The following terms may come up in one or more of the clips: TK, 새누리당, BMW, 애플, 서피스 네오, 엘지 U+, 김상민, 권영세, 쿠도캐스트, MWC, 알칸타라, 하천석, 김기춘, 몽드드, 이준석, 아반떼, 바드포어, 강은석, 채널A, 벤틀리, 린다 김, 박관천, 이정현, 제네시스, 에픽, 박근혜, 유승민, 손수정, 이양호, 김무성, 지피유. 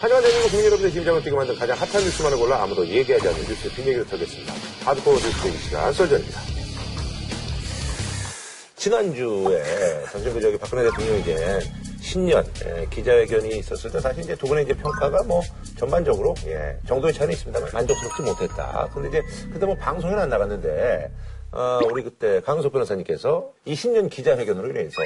하지만 대한민국 국민 여러분의 심장을 뛰게 만든 가장 핫한 뉴스만을 골라 아무도 얘기하지 않는 뉴스의 뒷얘기를 털겠습니다. 바드포어 뉴스의 이 시간 설전입니다. 지난주에 당시 그 박근혜 대통령에게 신년 기자회견이 있었을 때 사실 이제 두 분의 이제 평가가 뭐 전반적으로 예, 정도의 차이는 있습니다만 만족스럽지 못했다. 근데 이제 그때 뭐 방송에는 안 나갔는데 우리 그때 강은석 변호사님께서 20년 기자회견으로 인해서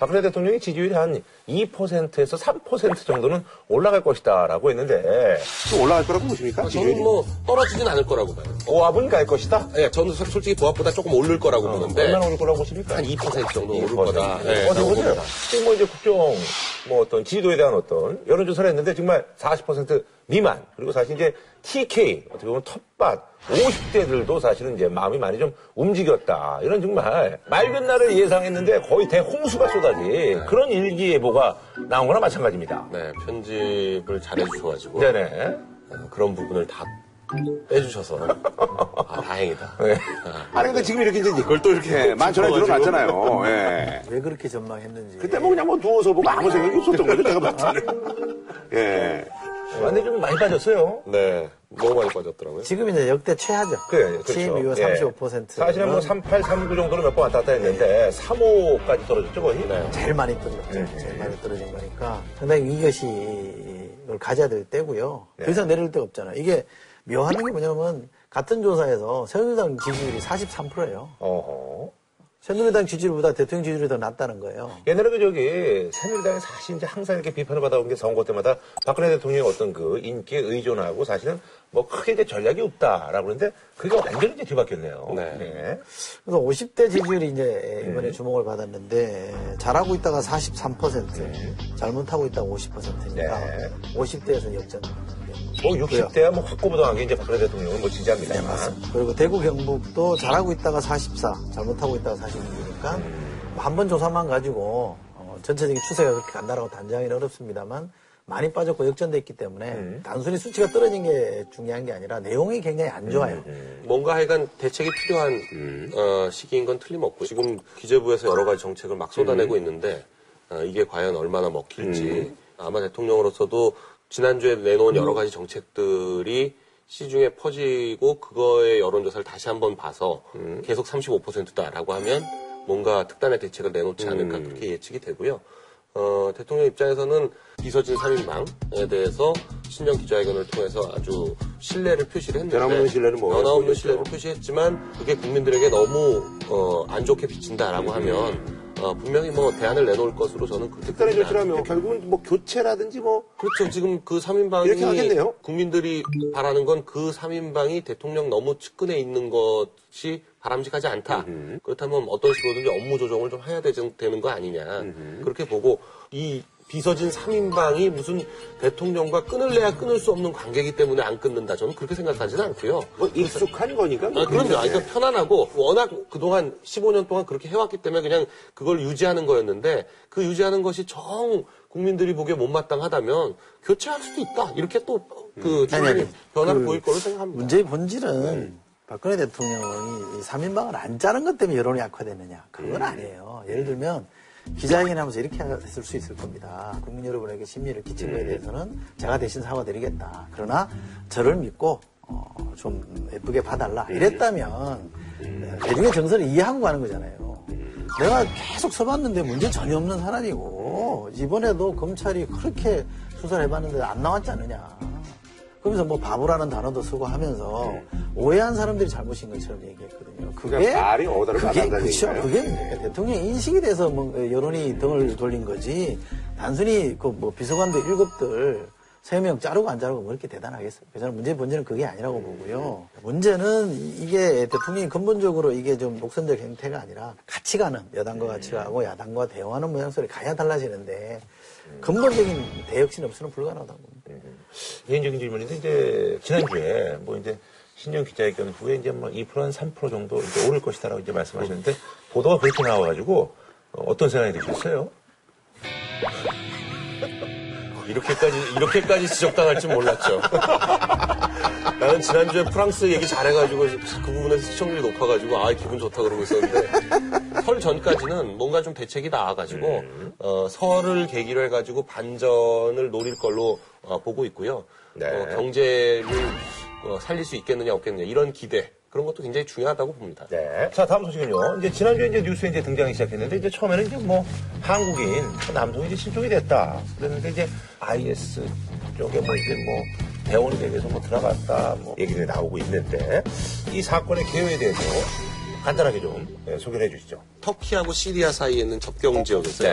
박근혜 대통령이 지지율이 한 2%에서 3% 정도는 올라갈 것이다라고 했는데 좀 올라갈 거라고 보십니까? 저는 뭐 떨어지진 않을 거라고 봐요. 보합은 갈 것이다? 예, 저는 솔직히 보합보다 조금 오를 거라고 보는데 얼마나 오를 거라고 보십니까? 한 2% 정도 2%. 오를 거다. 네, 어떻게 보세요? 지금 뭐 이제 국정 뭐 어떤 지지도에 대한 어떤 여론조사를 했는데 정말 40% 미만 그리고 사실 이제 TK 어떻게 보면 텃밭 50대들도 사실은 이제 마음이 많이 좀 움직였다. 이런 정말 맑은 날을 예상했는데 거의 대홍수가 쏟아진 그런 일기예보가 나온 거나 마찬가지입니다. 네, 편집을 잘해주셔가지고 네네. 그런 부분을 다 빼주셔서 아, 다행이다. 네. 아니 근데 지금 이렇게 이제 이걸 또 이렇게 만천에 들어갔잖아요. 네. 왜 그렇게 전망했는지 그때 뭐 그냥 뭐 누워서 보고 아무 생각이 없었던 거죠. 제가 봤잖아요. 예. 완전히 좀 많이 빠졌어요. 네. 너무 많이 빠졌더라고요. 지금 이제 역대 최하죠. 그래요. 그렇죠. 12월 35%. 사실은 뭐 38, 39 정도는 몇 번 왔다 갔다 했는데 3호까지 떨어졌죠, 거의? 네. 제일 많이 떨어졌죠. 제일 많이 떨어진 거니까. 상당히 이것이 가져야 될 때고요. 더 이상 내릴 데가 없잖아요. 이게 묘한 게 뭐냐면 같은 조사에서 새누리당 지지율이 43%예요. 어허. 새누리당 지지율보다 대통령 지지율이 더 낮다는 거예요. 옛날에 그 저기 새누리당이 사실 이제 항상 이렇게 비판을 받아온 게 선거 때마다 박근혜 대통령의 어떤 그 인기에 의존하고 사실은 뭐 크게 이제 전략이 없다라고 그러는데 그게 완전히 이제 뒤바뀌었네요. 네. 네. 그래서 50대 지지율이 이제 이번에 주목을 받았는데 잘하고 있다가 43%, 잘못하고 있다가 50%니까 50대에서 역전. 뭐 60대야 뭐 확고부동한 게 이제 박근혜 대통령은 뭐 지지합니다. 네, 맞습니다. 그리고 대구 경북도 잘하고 있다가 44, 잘못하고 있다가 46이니까 한 번 조사만 가지고 전체적인 추세가 그렇게 간다라고 단정하기는 어렵습니다만 많이 빠졌고 역전됐기 때문에 단순히 수치가 떨어진 게 중요한 게 아니라 내용이 굉장히 안 좋아요. 뭔가 하여간 대책이 필요한 시기인 건 틀림없고 지금 기재부에서 여러 가지 정책을 막 쏟아내고 있는데 이게 과연 얼마나 먹힐지 아마 대통령으로서도 지난주에 내놓은 여러 가지 정책들이 시중에 퍼지고 그거의 여론조사를 다시 한번 봐서 계속 35%다라고 하면 뭔가 특단의 대책을 내놓지 않을까 그렇게 예측이 되고요. 대통령 입장에서는 뒤서진 3인방에 대해서 신년 기자회견을 통해서 아주 신뢰를 표시를 했는데 변함없는 신뢰를 표시했지만 그게 국민들에게 너무 안 좋게 비친다라고 하면 분명히 뭐 대안을 내놓을 것으로 저는 그렇게 특단의 조치라면 결국은 뭐 교체라든지 뭐 그렇죠. 지금 그 3인방이 이렇게 하겠네요. 국민들이 바라는 건 그 3인방이 대통령 너무 측근에 있는 것이 바람직하지 않다. 그렇다면 어떤 식으로든지 업무 조정을 좀 해야 되는 거 아니냐. 그렇게 보고 이 비서진 3인방이 무슨 대통령과 끊을래야 끊을 수 없는 관계이기 때문에 안 끊는다. 저는 그렇게 생각하지는 않고요. 뭐 익숙한 거니까. 뭐 그럼요. 그러니까 편안하고 워낙 그동안 15년 동안 그렇게 해왔기 때문에 그냥 그걸 유지하는 거였는데 그 유지하는 것이 정 국민들이 보기에 못마땅하다면 교체할 수도 있다. 이렇게 또 그 변화를 보일 거로 생각합니다. 문제의 본질은 박근혜 대통령이 3인방을 안 짜는 것 때문에 여론이 악화됐느냐. 그건 아니에요. 예를 들면 기자회견하면서 이렇게 했을 수 있을 겁니다. 국민 여러분에게 심려를 끼친 거에 대해서는 제가 대신 사과드리겠다. 그러나 저를 믿고 좀 예쁘게 봐달라. 이랬다면 대중의 정서를 이해하고 가는 거잖아요. 내가 계속 써봤는데 문제 전혀 없는 사람이고 이번에도 검찰이 그렇게 수사를 해봤는데 안 나왔지 않느냐. 그러면서 뭐 바보라는 단어도 쓰고 하면서 오해한 사람들이 잘못인 것처럼 얘기했거든요. 그게 말이 오다를 받았다는 얘기예요. 그게 대통령 인식에 대해서 뭐 여론이 등을 돌린 거지 단순히 그 뭐 비서관도 7들 3명 자르고 안 자르고 뭐 이렇게 대단하겠어요. 그래서 문제의 본질은 그게 아니라고 보고요. 문제는 이게 대통령이 근본적으로 이게 좀 목선적 행태가 아니라 같이 가는 여당과 같이 가고 야당과 대화하는 모양 소리 가야 달라지는데 근본적인 대혁신 없이는 불가능하다고 봅니다. 개인적인 질문인데 이제 지난주에 뭐 이제 신년 기자회견 후에 이제 뭐 2% 한 3% 정도 이제 오를 것이다라고 이제 말씀하셨는데 보도가 그렇게 나와가지고 어떤 생각이 드셨어요? 이렇게까지 지적당할 줄 몰랐죠. 나는 지난주에 프랑스 얘기 잘해가지고 그 부분에서 시청률이 높아가지고 아 기분 좋다 그러고 있었는데 설 전까지는 뭔가 좀 대책이 나와가지고 설을 계기로 해가지고 반전을 노릴 걸로 보고 있고요. 네. 경제를 살릴 수 있겠느냐 없겠느냐 이런 기대. 그런 것도 굉장히 중요하다고 봅니다. 네. 자, 다음 소식은요. 이제 지난주에 이제 뉴스에 이제 등장이 시작했는데 이제 처음에는 이제 뭐 한국인 남성이 이제 실종이 됐다. 그랬는데 이제 IS 쪽에 뭐 이제 뭐 대원이 되면서 뭐 들어갔다 뭐 얘기들이 나오고 있는데 이 사건의 개요에 대해서 간단하게 좀 소개를 해주시죠. 터키하고 시리아 사이에 있는 접경 지역에서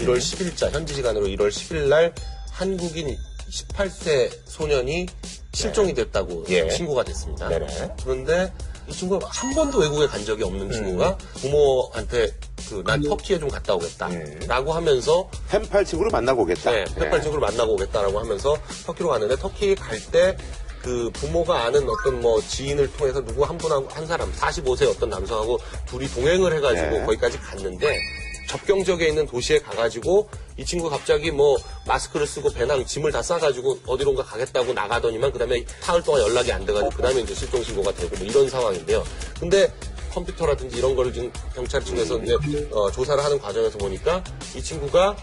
1월 10일자 현지 시간으로 1월 10일 날 한국인 18세 소년이 실종이 됐다고 신고가 됐습니다. 네네. 그런데 이 친구가 한 번도 외국에 간 적이 없는 친구가 부모한테 난 터키에 좀 갔다 오겠다라고 하면서 펜팔친구로 만나고 오겠다. 네, 펜팔친구로 만나고 오겠다라고 하면서 터키로 갔는데 터키 갈 때 그 부모가 아는 어떤 뭐 지인을 통해서 누구 한 분하고 한 사람 45세 어떤 남성하고 둘이 동행을 해가지고 거기까지 갔는데 접경 지역에 있는 도시에 가가지고 이 친구가 갑자기 뭐 마스크를 쓰고 배낭 짐을 다 싸가지고 어디론가 가겠다고 나가더니만 그다음에 사흘 동안 연락이 안 돼가지고 그다음에 이제 실종 신고가 되고 뭐 이런 상황인데요. 근데 컴퓨터라든지 이런 거를 지금 경찰 측에서 이제 조사를 하는 과정에서 보니까 이 친구가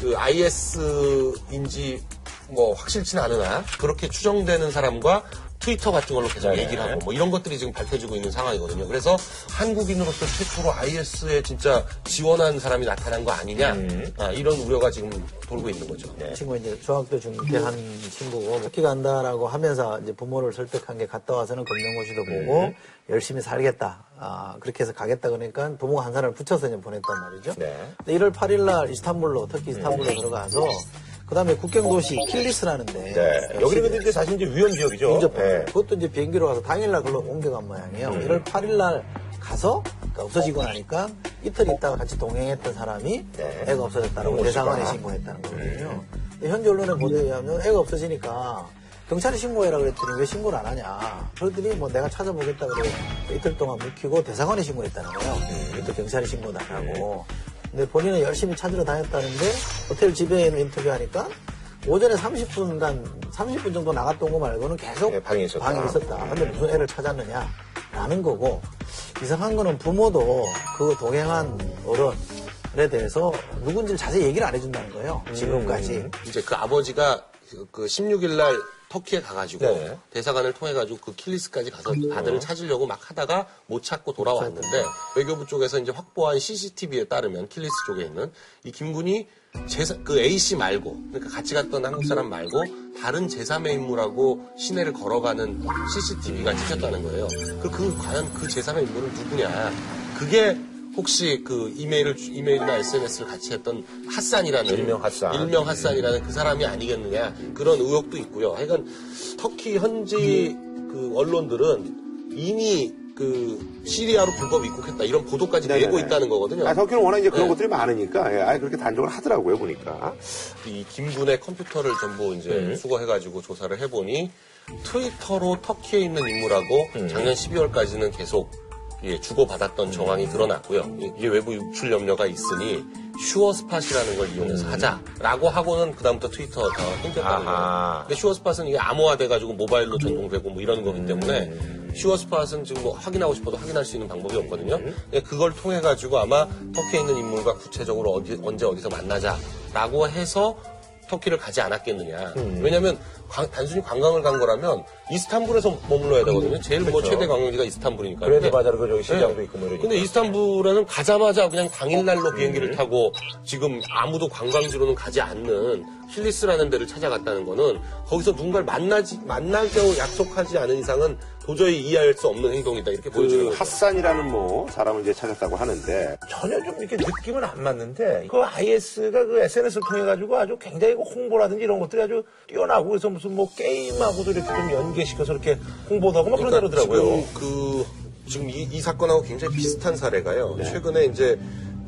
그 IS인지 뭐 확실치는 않으나 그렇게 추정되는 사람과 트위터 같은 걸로 계속 얘기를 하고 뭐 이런 것들이 지금 밝혀지고 있는 상황이거든요. 그래서 한국인으로서 최초로 IS에 진짜 지원한 사람이 나타난 거 아니냐 이런 우려가 지금 돌고 있는 거죠. 네. 친구 이제 중학교 중퇴한 친구고 터키 간다라고 하면서 이제 부모를 설득한 게 갔다 와서는 검정고시도 보고 열심히 살겠다. 아, 그렇게 해서 가겠다 그러니까 부모가 한 사람을 붙여서 이제 보냈단 말이죠. 네. 근데 1월 8일 날 터키 이스탄불로 들어가서 그 다음에 국경도시 킬리스라는데. 네. 여기는 근데 이제 사실 이제 위험지역이죠. 인접해. 네. 그것도 이제 비행기로 가서 당일날 걸로 옮겨간 모양이에요. 1월 8일날 가서, 그러니까 없어지고 나니까 이틀 있다가 같이 동행했던 사람이 애가 없어졌다라고 대사관에 신고했다는 거거든요. 근데 현지 언론의 보도에 의하면 애가 없어지니까 경찰에 신고해라 그랬더니 왜 신고를 안 하냐. 그러더니 뭐 내가 찾아보겠다 그러고 이틀 동안 묵히고 대사관에 신고했다는 거예요. 이때 경찰에 신고도 안 하고. 근데 본인은 열심히 찾으러 다녔다는데 호텔 지배인을 인터뷰하니까 오전에 30분 정도 나갔던 거 말고는 계속 방에 있었다. 근데 무슨 애를 찾았느냐라는 거고 이상한 거는 부모도 그 동행한 어른에 대해서 누군지 자세히 얘기를 안 해준다는 거예요. 지금까지. 이제 그 아버지가 그 16일 날 터키에 가가지고 대사관을 통해가지고 그 킬리스까지 가서 아들을 찾으려고 막 하다가 못 찾고 돌아왔는데 외교부 쪽에서 이제 확보한 CCTV에 따르면 킬리스 쪽에 있는 이 김군이 그 A씨 말고 그러니까 같이 갔던 한국 사람 말고 다른 제3의 인물하고 시내를 걸어가는 CCTV가 찍혔다는 거예요. 과연 그 제3의 인물은 누구냐. 그게 혹시 그 이메일이나 SNS를 같이 했던 핫산이라는 일명 핫산이라는 그 사람이 아니겠느냐 그런 의혹도 있고요. 하여간 터키 현지 그 언론들은 이미 그 시리아로 불법 입국했다 이런 보도까지 내고 있다는 거거든요. 아, 터키는 워낙 이제 그런 것들이 많으니까 아예 그렇게 단정을 하더라고요 보니까. 이 김군의 컴퓨터를 전부 이제 수거해가지고 조사를 해보니 트위터로 터키에 있는 인물하고 작년 12월까지는 계속. 주고받았던 정황이 드러났고요. 이게 외부 유출 염려가 있으니 슈어스팟이라는 걸 이용해서 하자라고 하고는 그다음부터 트위터 다 끊겼다는 거예요. 근데 슈어스팟은 이게 암호화돼가지고 모바일로 전송되고 뭐 이런 거기 때문에 슈어스팟은 지금 뭐 확인하고 싶어도 확인할 수 있는 방법이 없거든요. 근데 그걸 통해가지고 아마 터키에 있는 인물과 구체적으로 언제 어디서 만나자라고 해서 터키를 가지 않았겠느냐. 왜냐면 단순히 관광을 간 거라면 이스탄불에서 머물러야 되거든요. 제일 그렇죠. 뭐 최대 관광지가 이스탄불이니까. 그래서 바자르 그 저기 시장도 있고 뭐 이러니까. 근데 이스탄불에는 가자마자 그냥 당일날로 비행기를 타고 지금 아무도 관광지로는 가지 않는 킬리스라는 데를 찾아갔다는 거는 거기서 누군가를 만날 경우 약속하지 않은 이상은 도저히 이해할 수 없는 행동이다 이렇게 보여주는 거죠. 핫산이라는 뭐 사람을 이제 찾았다고 하는데 전혀 좀 이렇게 느낌은 안 맞는데 그 IS가 그 SNS를 통해 가지고 아주 굉장히 홍보라든지 이런 것들이 아주 뛰어나고 그래서 무슨 뭐 게임하고도 이렇게 좀 연계시켜서 이렇게 홍보도 하고 막 그런 데더라고요. 지금 이 사건하고 굉장히 비슷한 사례가요. 네. 최근에 이제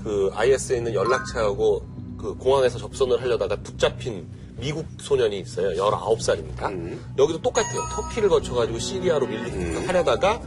그 IS에 있는 연락처하고 그 공항에서 접선을 하려다가 붙잡힌 미국 소년이 있어요. 19살입니다. 여기도 똑같아요. 터키를 거쳐가지고 시리아로 하려다가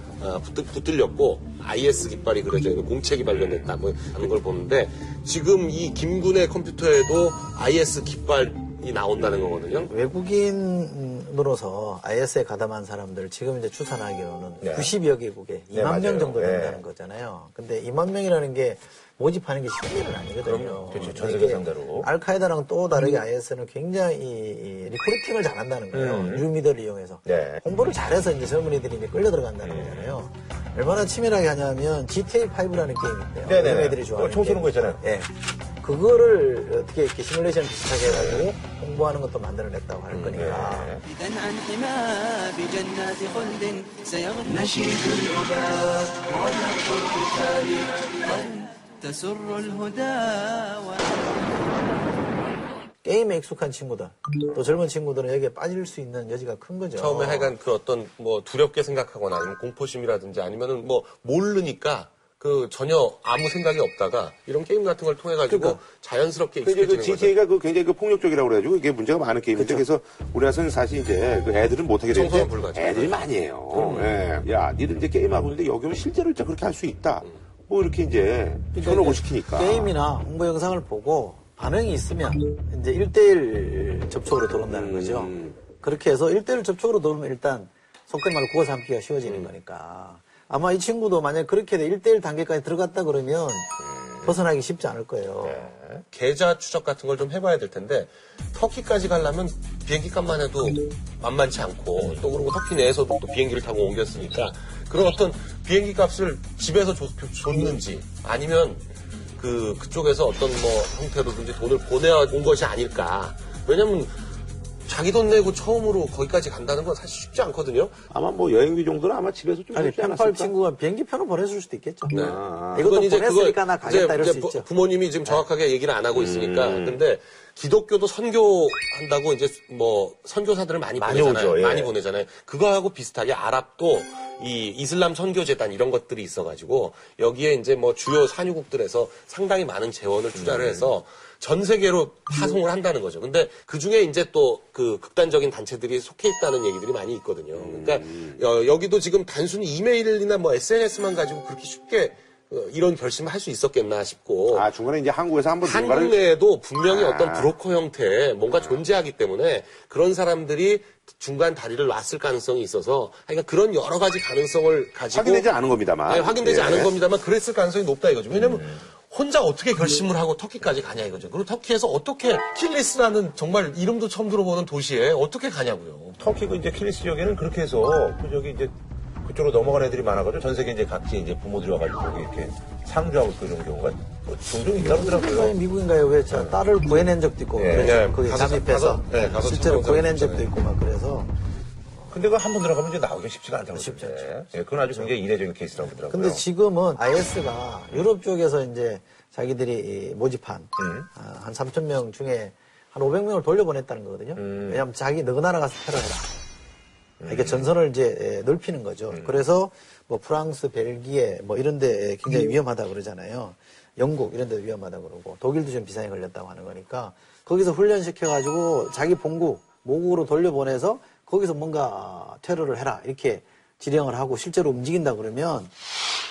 붙들렸고 IS 깃발이 그려져 있는 공책이 발견됐다고 하는 걸 보는데 지금 이 김군의 컴퓨터에도 IS 깃발 나온다는 거거든요. 외국인으로서 IS에 가담한 사람들 지금 이제 추산하기로는 90여 개국에 2만 명 정도 된다는 거잖아요. 근데 2만 명이라는 게 모집하는 게 쉬운 일은 아니거든요. 그렇죠. 전 세계 상대로. 알카에다랑 또 다르게 IS는 굉장히 리크루팅을 잘한다는 거예요. 뉴미디어를 이용해서. 홍보를 잘해서 이제 젊은이들이 이제 끌려 들어간다는 거잖아요. 얼마나 치밀하게 하냐면 GTA5라는 게임인데요. 애들이 좋아하는 총 쏘는 거 있잖아요. 네. 그거를 어떻게 이렇게 시뮬레이션 비슷하게 해가지고 홍보하는 것도 만들어냈다고 할 거니까. 게임에 익숙한 친구들, 또 젊은 친구들은 여기에 빠질 수 있는 여지가 큰 거죠. 처음에 하여간 그 어떤 뭐 두렵게 생각하거나 아니면 공포심이라든지 아니면은 뭐 모르니까 그 전혀 아무 생각이 없다가 이런 게임 같은 걸 통해 가지고 그러니까. 자연스럽게 익숙해지는 거죠. GTA가 그 굉장히 그 폭력적이라고 그래가지고 이게 문제가 많은 게임인데 그쵸. 그래서 우리나라에서는 사실 이제 그 애들은 못하게 되는데 애들이 많이 해요. 예. 야, 니들 이제 게임하고 있는데 여기 오면 실제로 진짜 그렇게 할 수 있다. 뭐 이렇게 이제 현혹을 시키니까 게임이나 홍보 영상을 보고 반응이 있으면 이제 1대1 접촉으로 들어온다는 거죠. 그렇게 해서 1대1 접촉으로 들어오면 일단 속된 말로 구워 삼기가 쉬워지는 거니까. 아마 이 친구도 만약에 그렇게 1대1 단계까지 들어갔다 그러면 벗어나기 쉽지 않을 거예요. 네. 계좌 추적 같은 걸 좀 해봐야 될 텐데 터키까지 가려면 비행기 값만 해도 만만치 않고 또 그리고 터키 내에서도 또 비행기를 타고 옮겼으니까 그런 어떤 비행기 값을 집에서 줬는지 아니면 그쪽에서 어떤 뭐 형태로든지 돈을 보내온 것이 아닐까. 왜냐면 자기 돈 내고 처음으로 거기까지 간다는 건 사실 쉽지 않거든요. 아마 뭐 여행비 정도는 아마 집에서 좀 줬지 않았을까? 아니, 친구가 비행기 표로 보내줄 수도 있겠죠. 네. 이것도 이제 보냈으니까 나 가겠다 이럴 수 있죠. 부모님이 지금 정확하게 얘기를 안 하고 있으니까. 근데 기독교도 선교한다고 이제 뭐 선교사들을 많이 보내잖아요. 오죠, 예. 많이 보내잖아요. 그거하고 비슷하게 아랍도 이 이슬람 선교재단 이런 것들이 있어가지고 여기에 이제 뭐 주요 산유국들에서 상당히 많은 재원을 투자를 해서 전 세계로 파송을 한다는 거죠. 근데 그 중에 이제 또 그 극단적인 단체들이 속해 있다는 얘기들이 많이 있거든요. 그러니까 여기도 지금 단순히 이메일이나 뭐 SNS만 가지고 그렇게 쉽게 이런 결심을 할 수 있었겠나 싶고. 아, 중간에 이제 한국에서 한번 한국 내에도 분명히 어떤 브로커 형태의 뭔가 존재하기 때문에 그런 사람들이 중간 다리를 놨을 가능성이 있어서 그러니까 그런 여러 가지 가능성을 가지고 확인되지 않은 겁니다만. 아니, 확인되지 않은 겁니다만 그랬을 가능성이 높다 이거죠. 왜냐면 혼자 어떻게 결심을 하고 터키까지 가냐 이거죠. 그리고 터키에서 어떻게 킬리스라는 정말 이름도 처음 들어보는 도시에 어떻게 가냐고요. 터키 그 이제 킬리스 지역에는 그렇게 해서 그 저기 이제 그쪽으로 넘어간 애들이 많아가지고 전 세계 이제 각지 이제 부모들이 와가지고 이렇게 상주하고 그런 경우가 뭐 종종 있더라고요. 미국인가요? 왜 저 딸을 구해낸 적도 있고 거기 잠입해서 실제로 구해낸 적도 있고 막 그래서. 근데 그거 한번 들어가면 이제 나오기가 쉽지가 않다고. 쉽지 않죠. 예, 그건 아주 굉장히 이례적인 케이스라고 하더라고요. 근데 지금은 IS가 유럽 쪽에서 이제 자기들이 모집한 한 3,000명 중에 한 500명을 돌려보냈다는 거거든요. 왜냐면 자기 너 나라 가서 테러해라. 이렇게 전선을 이제 넓히는 거죠. 그래서 뭐 프랑스, 벨기에 뭐 이런 데 굉장히 위험하다 그러잖아요. 영국 이런 데도 위험하다 그러고 독일도 좀 비상에 걸렸다고 하는 거니까 거기서 훈련시켜가지고 자기 본국, 모국으로 돌려보내서 거기서 뭔가 테러를 해라 이렇게 지령을 하고 실제로 움직인다 그러면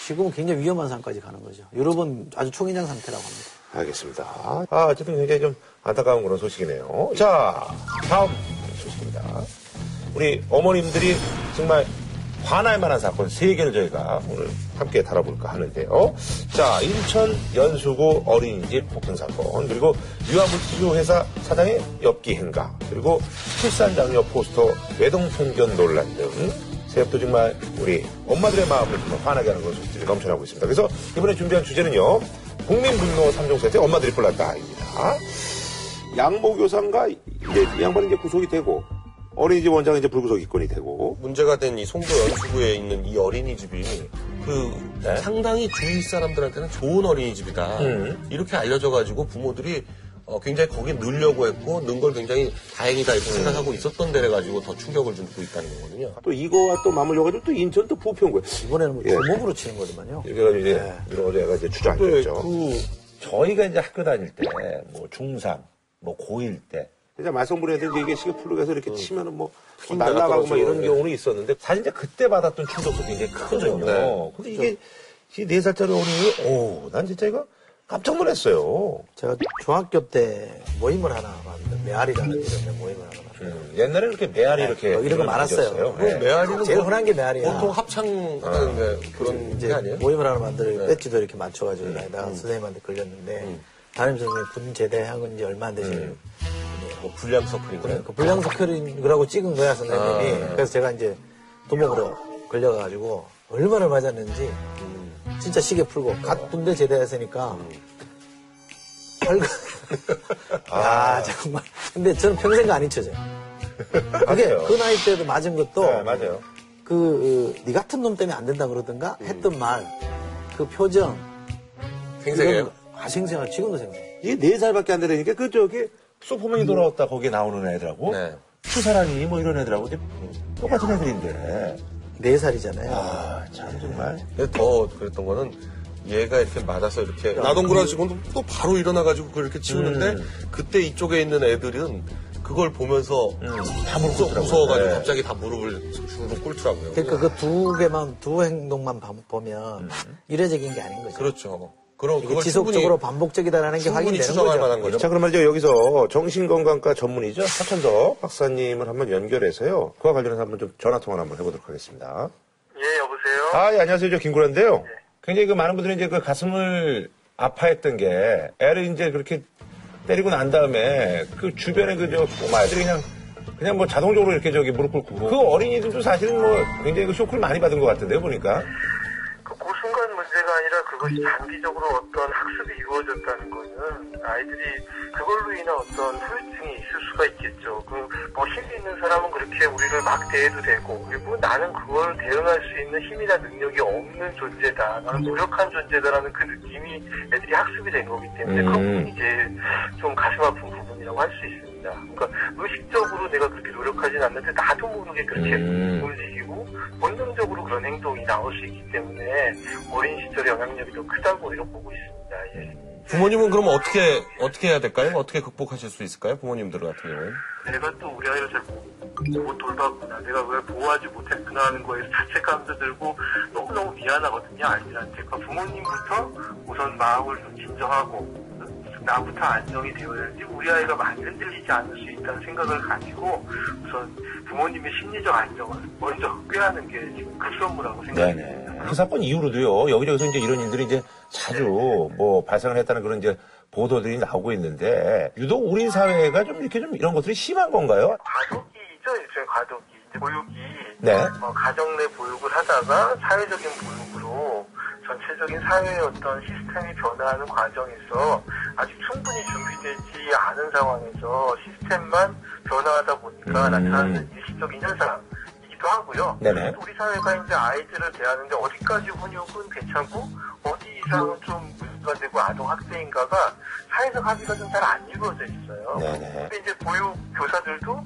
지금은 굉장히 위험한 상황까지 가는 거죠. 유럽은 아주 총인장 상태라고 합니다. 알겠습니다. 아, 어쨌든 굉장히 좀 안타까운 그런 소식이네요. 자, 다음 소식입니다. 우리 어머님들이 정말 화날 만한 사건 3개를 저희가 오늘 함께 다뤄볼까 하는데요. 자, 인천 연수구 어린이집 폭행사건, 그리고 유아물리치료회사 사장의 엽기 행가, 그리고 출산장려 포스터 외동통견 논란 등 새벽도 정말 우리 엄마들의 마음을 정말 화나게 하는 그런 소식들이 넘쳐나고 있습니다. 그래서 이번에 준비한 주제는요, 국민분노 3종 세트 엄마들이 뿔났다입니다. 양모교사인가 이 양반이 이제 구속이 되고 어린이집 원장이 이제 불구속 입건이 되고 문제가 된 이 송도 연수구에 있는 이 어린이집이 상당히 주위 사람들한테는 좋은 어린이집이다 이렇게 알려져가지고 부모들이 굉장히 거기 늘려고 했고 는 걸 굉장히 다행이다 이렇게 생각하고 있었던 데를 가지고 더 충격을 좀 주고 있다는 거거든요. 또 이거와 또 맞물려가지고 또 인천 또 부평 거예요. 이번에는 뭐 주먹으로 치는 거지만요. 이래가지고 이제 이런 애가 이제 주저앉았죠. 저희가 이제 학교 다닐 때 뭐 중3, 뭐 고1 때. 진짜 말썽부리는 애들 이게 시계풀룩에서 이렇게 치면은 뭐 날라가고 막 이런 경우는 있었는데 사실 이제 그때 받았던 충격도 굉장히 크거든요. 근데 이게 4살짜리 어린이, 난 진짜 이거 깜짝 놀랐어요. 제가 중학교 때 모임을 하나 만든 메아리라는 이런 모임을 하나 만든. 옛날에 이렇게 메아리 이렇게 이런 거 많았어요. 네. 메아리는 제일 흔한 게 메아리야. 보통 합창 같은 그런 게 아니에요? 모임을 하나 만들어 배지도 이렇게 맞춰가지고 나가 선생님한테 걸렸는데 담임 선생님 군 제대하고 이제 얼마 안 되신 뭐 불량 서클인가요? 그 불량 서클이라고 찍은 거야 선생님이. 그래서 제가 이제 도목으로 걸려가지고 얼마나 맞았는지. 진짜 시계 풀고 갓 군대 제대했으니까 아 정말. 근데 저는 평생 안 잊혀져요. 그게 그 나이 때도 맞은 것도 네, 맞아요. 네 같은 놈 때문에 안 된다 그러든가 했던 말, 그 표정 생생해요? 생생해요. 지금도 생생해요. 이게 4살밖에 안 되니까 그 저기 슈퍼맨이 돌아왔다 거기에 나오는 애들하고 추사라니 네. 뭐 이런 애들하고 똑같은 애들인데 4살이잖아요. 아, 참, 정말. 근데 더 그랬던 거는 얘가 이렇게 맞아서 이렇게. 나동구나 지금 또 바로 일어나가지고 그걸 이렇게 치우는데 그때 이쪽에 있는 애들은 그걸 보면서 다 무서워가지고 네. 갑자기 다 무릎을 주르륵 꿇더라고요. 그러니까 그 두 행동만 보면 이례적인 게 아닌 거죠. 그렇죠. 그럼 지속적으로 반복적이다라는 게 확인되는 거죠. 자, 그럼 말이죠. 여기서 정신건강과 전문의죠. 하천석 박사님을 한번 연결해서요. 그와 관련해서 한번 좀 전화통화를 한번 해보도록 하겠습니다. 예, 여보세요? 아, 예, 안녕하세요. 저 김구라인데요. 네. 굉장히 그 많은 분들이 이제 그 가슴을 아파했던 게 애를 이제 그렇게 때리고 난 다음에 그 주변에 그 저 꼬마 애들이 그냥 뭐 자동적으로 이렇게 저기 무릎 꿇고 그 어린이들도 사실은 뭐 굉장히 그 쇼크를 많이 받은 것 같은데요, 보니까. 문제가 아니라 그것이 단기적으로 어떤 학습이 이루어졌다는 것은 아이들이 그걸로 인한 어떤 후유증이 있을 수가 있겠죠. 뭐 힘이 있는 사람은 그렇게 우리를 막 대해도 되고, 그리고 나는 그걸 대응할 수 있는 힘이나 능력이 없는 존재다, 나는 무력한 존재다라는 그 느낌이 애들이 학습이 된 거기 때문에 그 부분이 제일 좀 가슴 아픈 부분이라고 할 수 있습니다. 그러니까 의식적으로 내가 그렇게 노력하진 않는데 나도 모르게 그렇게 움직이고 본능적으로 그런 행동이 나올 수 있기 때문에 어린 시절의 영향력이 더 크다고 이렇게 보고 있습니다. 예. 부모님은 그럼 어떻게 해야 될까요? 어떻게 극복하실 수 있을까요? 부모님들 같은 경우는? 내가 또 우리 아이를 잘 못 돌봤구나, 내가 왜 보호하지 못했구나 하는 거에서 자책감도 들고 너무너무 미안하거든요, 아이들한테. 그러니까 부모님부터 우선 마음을 좀 진정하고 나부터 안정이 되어야지 우리 아이가 많이 흔들리지 않을 수 있다는 생각을 가지고 우선 부모님의 심리적 안정을 먼저 꾀하는 게 지금 급선무라고 생각합니다. 그 사건 이후로도요, 여기저기서 이제 이런 일들이 이제 자주 뭐 발생을 했다는 그런 이제 보도들이 나오고 있는데, 유독 우리 사회가 좀 이렇게 좀 이런 것들이 심한 건가요? 과도기죠, 일종의 과도기. 보육이 네. 가정 내 보육을 하다가 사회적인 보육으로 전체적인 사회의 어떤 시스템이 변화하는 과정에서 아직 충분히 준비되지 않은 상황에서 시스템만 변화하다 보니까 나타나는 일시적인 현상이기도 하고요. 네네. 우리 사회가 이제 아이들을 대하는데 어디까지 훈육은 괜찮고 어디 이상은 좀 문제가 되고 아동학대인가가 사회적 합의가 좀 잘 안 이루어져 있어요. 네네. 근데 이제 보육 교사들도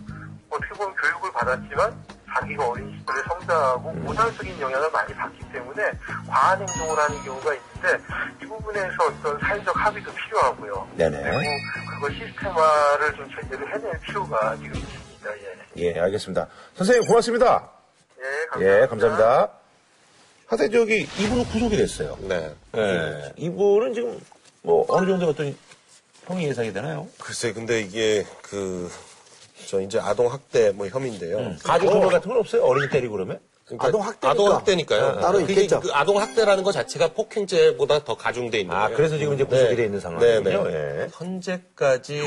어떻게 보면 교육을 받았지만 자기가 어린 시절에 성장하고 모순적인 영향을 많이 받기 때문에 과한 행동을 하는 경우가 있는데, 이 부분에서 어떤 사회적 합의도 필요하고요. 네네. 그리고 그걸 시스템화를 좀 제대로 해낼 필요가 지금 있습니다. 예. 예, 알겠습니다. 선생님 고맙습니다. 예, 감사합니다. 예, 감사합니다. 하여튼 저기 이분은 구속이 됐어요. 네. 네. 이분은 지금 뭐 어느 정도 어떤 형이 예상이 되나요? 글쎄, 근데 이게 저 이제 아동 학대 뭐 혐의인데요. 가족 조절 같은 건 없어요? 어린이 때리고 그러면? 그러니까 아동 학대니까요. 따로 있겠죠. 그 아동 학대라는 것 자체가 폭행죄보다 더 가중돼 있는 거예요. 아, 그래서 지금 이제 구속이 돼 있는 상황이군요. 네. 현재까지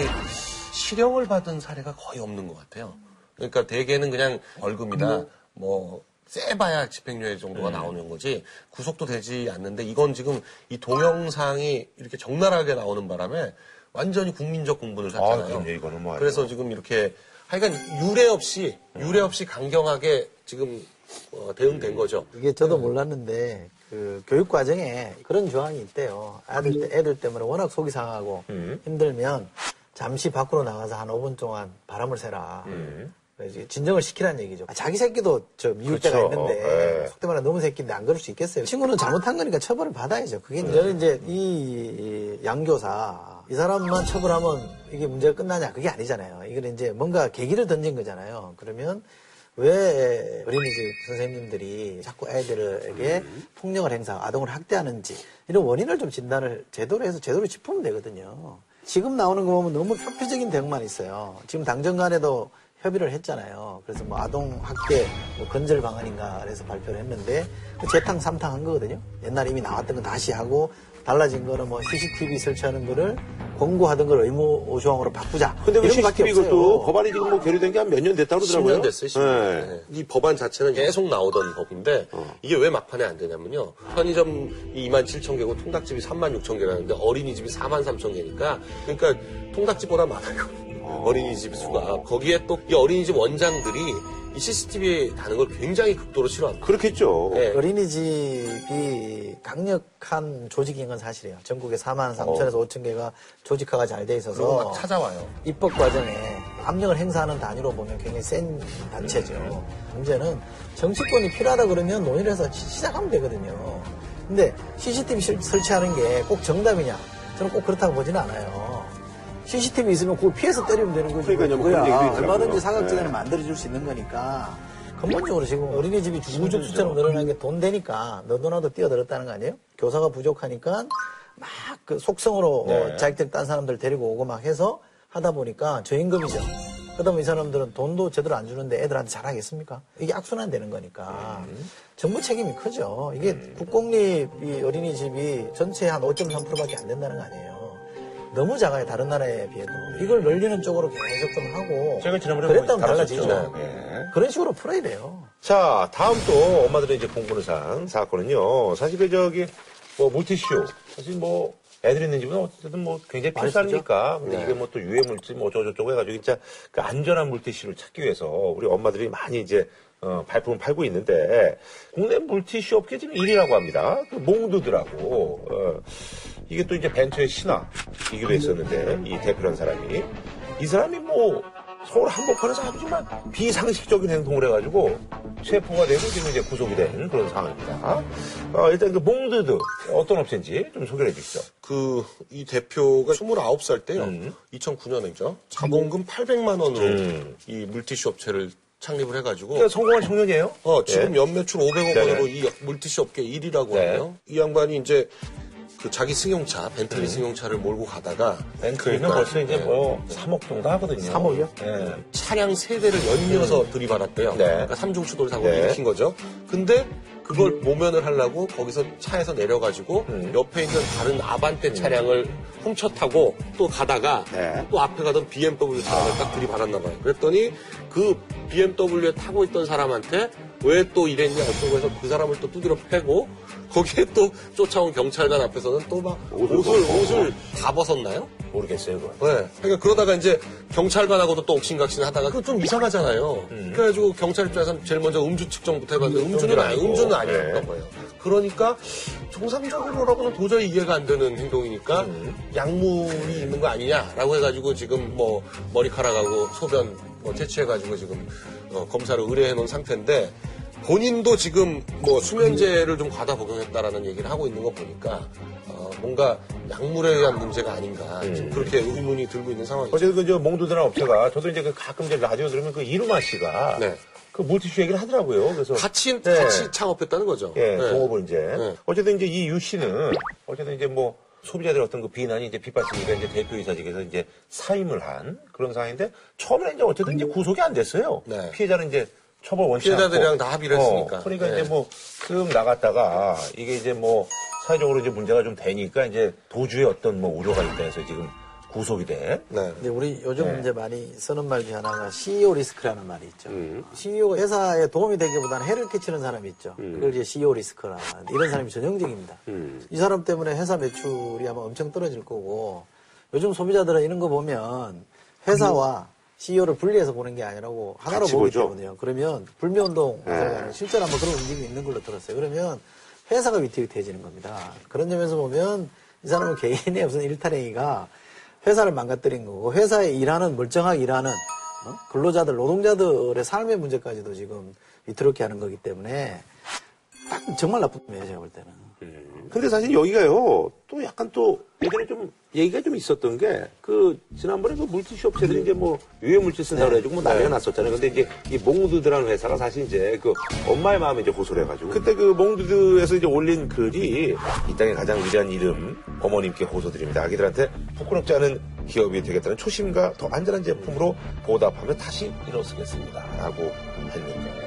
실형을 받은 사례가 거의 없는 것 같아요. 그러니까 대개는 그냥 벌금이나 뭐 세봐야 집행유예 정도가 나오는 거지 구속도 되지 않는데, 이건 지금 이 동영상이 이렇게 적나라하게 나오는 바람에 완전히 국민적 공분을 샀잖아요. 그래서 지금 이렇게 하여간 유례 없이 강경하게 지금 대응된 거죠. 이게 저도 몰랐는데 그 교육 과정에 그런 조항이 있대요. 애들 때문에 워낙 속이 상하고 힘들면 잠시 밖으로 나가서 한 5분 동안 바람을 쐬라. 진정을 시키라는 얘기죠. 자기 새끼도 저 미울 때가 있는데 속대 말하면 너무 새끼인데 안 그럴 수 있겠어요. 친구는 잘못한 거니까 처벌을 받아야죠. 그게 저는 이제 이 양교사 이 사람만 처벌하면 이게 문제가 끝나냐, 그게 아니잖아요. 이건 이제 뭔가 계기를 던진 거잖아요. 그러면 왜 어린이집 선생님들이 자꾸 애들에게 폭력을 행사하고 아동을 학대하는지 이런 원인을 좀 진단을 제도로 해서 제도로 짚으면 되거든요. 지금 나오는 거 보면 너무 표피적인 대응만 있어요. 지금 당정 간에도 협의를 했잖아요. 그래서 뭐 아동 학대 뭐 근절 방안인가 그래서 발표를 했는데 재탕 삼탕 한 거거든요. 옛날에 이미 나왔던 건 다시 하고 달라진 거는 뭐 CCTV 설치하는 거를 권고하던 걸 의무 조항으로 바꾸자. 근데 왜 CCTV 이것도 법안이 지금 뭐 계류된 게 한 몇 년 됐다고 그러더라고요. 10년 됐어요. 10년. 네. 이 법안 자체는 계속 나오던 법인데 이게 왜 막판에 안 되냐면요. 편의점이 27,000개고 통닭집이 36,000개라는데 어린이집이 43,000개니까 그러니까 통닭집보다 많아요. 어린이집 수가. 거기에 또 이 어린이집 원장들이 이 CCTV에 다는 걸 굉장히 극도로 싫어합니다. 그렇겠죠. 네. 어린이집이 강력한 조직인 건 사실이에요. 전국에 43,000에서 5,000개가 조직화가 잘 돼 있어서 막 찾아와요. 입법 과정에 압력을 행사하는 단위로 보면 굉장히 센 단체죠. 문제는 정치권이 필요하다 그러면 논의를 해서 시작하면 되거든요. 근데 CCTV 설치하는 게 꼭 정답이냐? 저는 꼭 그렇다고 보지는 않아요. CCTV 있으면 그걸 피해서 때리면 되는 거지. 그러니까요. 얼마든지 사각지대를 만들어줄 수 있는 거니까. 근본적으로 지금 어린이집이 우적 수처럼 늘어난 게 돈 되니까 너도나도 뛰어들었다는 거 아니에요? 교사가 부족하니까 막 그 속성으로 자격증 딴 사람들 데리고 오고 막 해서 하다 보니까 저임금이죠. 그러다 보면 이 사람들은 돈도 제대로 안 주는데 애들한테 잘하겠습니까? 이게 악순환 되는 거니까. 정부 책임이 크죠. 이게 국공립 이 어린이집이 전체의 한 5.3%밖에 안 된다는 거 아니에요. 너무 작아요. 다른 나라에 비해도. 이걸 늘리는 쪽으로 계속 좀 하고 제가 지난번에 그랬다면 달라지죠. 네. 그런 식으로 풀어야 돼요. 자, 다음 또 엄마들의 이제 공부를 산 사건은요. 사실 저기 뭐 물티슈 사실 뭐 애들 있는 집은 어쨌든 뭐 굉장히 필수니까 근데 이게 뭐 또 유해물질 뭐 어쩌고저쩌고 해가지고 진짜 그 안전한 물티슈를 찾기 위해서 우리 엄마들이 많이 이제 발품을 팔고 있는데 국내 물티슈 업계 지금 1위라고 합니다. 그 몽드드라고 이게 또 이제 벤처의 신화이기도 했었는데 이 대표란 사람이 이 사람이 뭐 서울 한복판에서 아주 정말 비상식적인 행동을 해가지고 체포가 되고 지금 이제 구속이 된 그런 상황입니다. 일단 그 몽드드 어떤 업체인지 좀 소개를 해주시죠. 그 이 대표가 29살 때요. 2009년이죠. 자본금 800만 원으로 이 물티슈 업체를 창립을 해가지고. 그러니까 성공한 청년이에요? 지금 연매출 500억 원으로 이 물티슈 업계 1위라고 하네요. 이 양반이 이제 그 자기 승용차, 벤틀리 승용차를 몰고 가다가. 벤틀리는 그러니까, 벌써 이제 뭐 3억 정도 하거든요. 3억이요? 네. 차량 3대를 연이어서 들이받았대요. 그러니까 3중 추돌 사고를 일으킨 거죠. 근데 그걸 모면을 하려고 거기서 차에서 내려가지고 옆에 있는 다른 아반떼 차량을 훔쳐 타고 또 가다가 또 앞에 가던 BMW 차량을 딱 들이받았나 봐요. 그랬더니 그 BMW에 타고 있던 사람한테 왜 또 이랬냐 어쩌고 해서 그 사람을 또 두드려 패고 거기에 또 쫓아온 경찰관 앞에서는 또 막 옷을 다 벗었나요? 모르겠어요, 그건. 네. 그러니까 그러다가 이제 경찰관하고도 또 옥신각신 하다가 그거 좀 이상하잖아요. 그래가지고 경찰 입장에서는 제일 먼저 음주 측정부터 해봤는데 음주는 아니었던 거예요. 그러니까 정상적으로라고는 도저히 이해가 안 되는 행동이니까 약물이 있는 거 아니냐라고 해가지고 지금 뭐 머리카락하고 소변 뭐 채취해가지고 지금 검사를 의뢰해놓은 상태인데 본인도 지금 뭐 수면제를 좀 과다 복용했다라는 얘기를 하고 있는 거 보니까 뭔가 약물에 의한 문제가 아닌가 지금 그렇게 의문이 들고 있는 상황이죠. 어쨌든 그 몽두드라는 업체가 저도 이제 그 가끔 이제 라디오 들으면 그 이루마 씨가 그 물티슈 얘기를 하더라고요. 그래서 같이 창업했다는 거죠. 예, 동업을 이제 어쨌든 이제 이 유 씨는 어쨌든 이제 뭐 소비자들 어떤 그 비난이 이제 빗발치니까 이제 대표이사직에서 이제 사임을 한 그런 상황인데 처음에는 이제 어쨌든 이제 구속이 안 됐어요. 피해자는 이제 처벌 원치 않고 피해자들이랑 다 합의를 했으니까. 그러니까 이제 뭐 쓱 나갔다가 이게 이제 뭐 사회적으로 이제 문제가 좀 되니까 이제 도주의 어떤 뭐 우려가 있다 해서 지금 구속이 돼. 근데 우리 요즘 이제 많이 쓰는 말 중에 하나가 CEO 리스크라는 말이 있죠. CEO가 회사에 도움이 되기보다는 해를 끼치는 사람이 있죠. 그걸 이제 CEO 리스크라. 이런 사람이 전형적입니다. 이 사람 때문에 회사 매출이 아마 엄청 떨어질 거고 요즘 소비자들은 이런 거 보면 회사와 CEO를 분리해서 보는 게 아니라고 하나로 보기 때문에요. 그러면 불매운동 실제로 한번 그런 움직임이 있는 걸로 들었어요. 그러면 회사가 위태위태해지는 겁니다. 그런 점에서 보면 이 사람은 개인의 무슨 일탈행위가 회사를 망가뜨린 거고 회사에 일하는 멀쩡하게 일하는 근로자들, 노동자들의 삶의 문제까지도 지금 위태롭게 하는 거기 때문에 정말 나쁜 놈이에요, 제가 볼 때는. 근데 사실 여기가요, 또 약간 또, 예전에 좀, 얘기가 좀 있었던 게, 지난번에 그 물티슈 업체들이 이제 뭐, 유해물질 쓴다고 해가지고 뭐 난리가 났었잖아요. 근데 이제 이 몽드드라는 회사가 사실 이제 그 엄마의 마음에 이제 고소를 해가지고, 그때 그 몽드드에서 이제 올린 글이 이 땅의 가장 위대한 이름, 어머님께 고소드립니다. 아기들한테 부끄럽지 않은 기업이 되겠다는 초심과 더 안전한 제품으로 보답하며 다시 일어서겠습니다. 라고 했는데,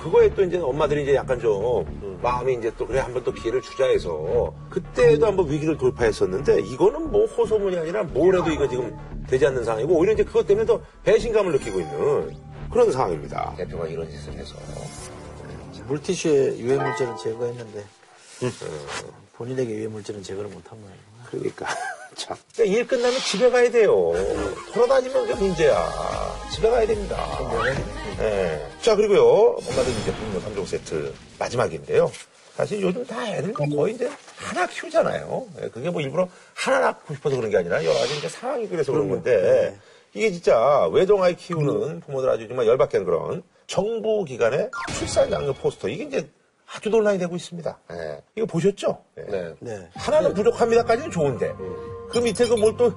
그거에 또 이제 엄마들이 이제 약간 좀, 마음이 이제 또 그래 한번 또 기회를 주자 해서 그때도 한번 위기를 돌파했었는데 이거는 뭐 호소문이 아니라 뭘 해도 이거 지금 되지 않는 상황이고 오히려 이제 그것 때문에 더 배신감을 느끼고 있는 그런 상황입니다. 대표가 이런 짓을 해서 물티슈에 유해물질은 제거했는데 본인에게 유해물질은 제거를 못한 거예요. 그러니까 참 일 끝나면 집에 가야 돼요. 돌아다니면 그게 문제야. 집에 가야 됩니다. 네. 자, 그리고요, 몽드드 이제 분유 3종 세트 마지막인데요. 사실 요즘 다 애들 거의 이제 하나 키우잖아요. 그게 뭐 일부러 하나 낳고 싶어서 그런 게 아니라 여러 가지 이제 상황이 그래서 그런 건데 이게 진짜 외동아이 키우는 부모들 아주 정말 열받게 하는 그런 정부 기관의 출산 양육 포스터 이게 이제 아주 논란이 되고 있습니다. 네. 이거 보셨죠? 네. 네. 하나는 부족합니다까지는 좋은데 그 밑에 그 뭘 또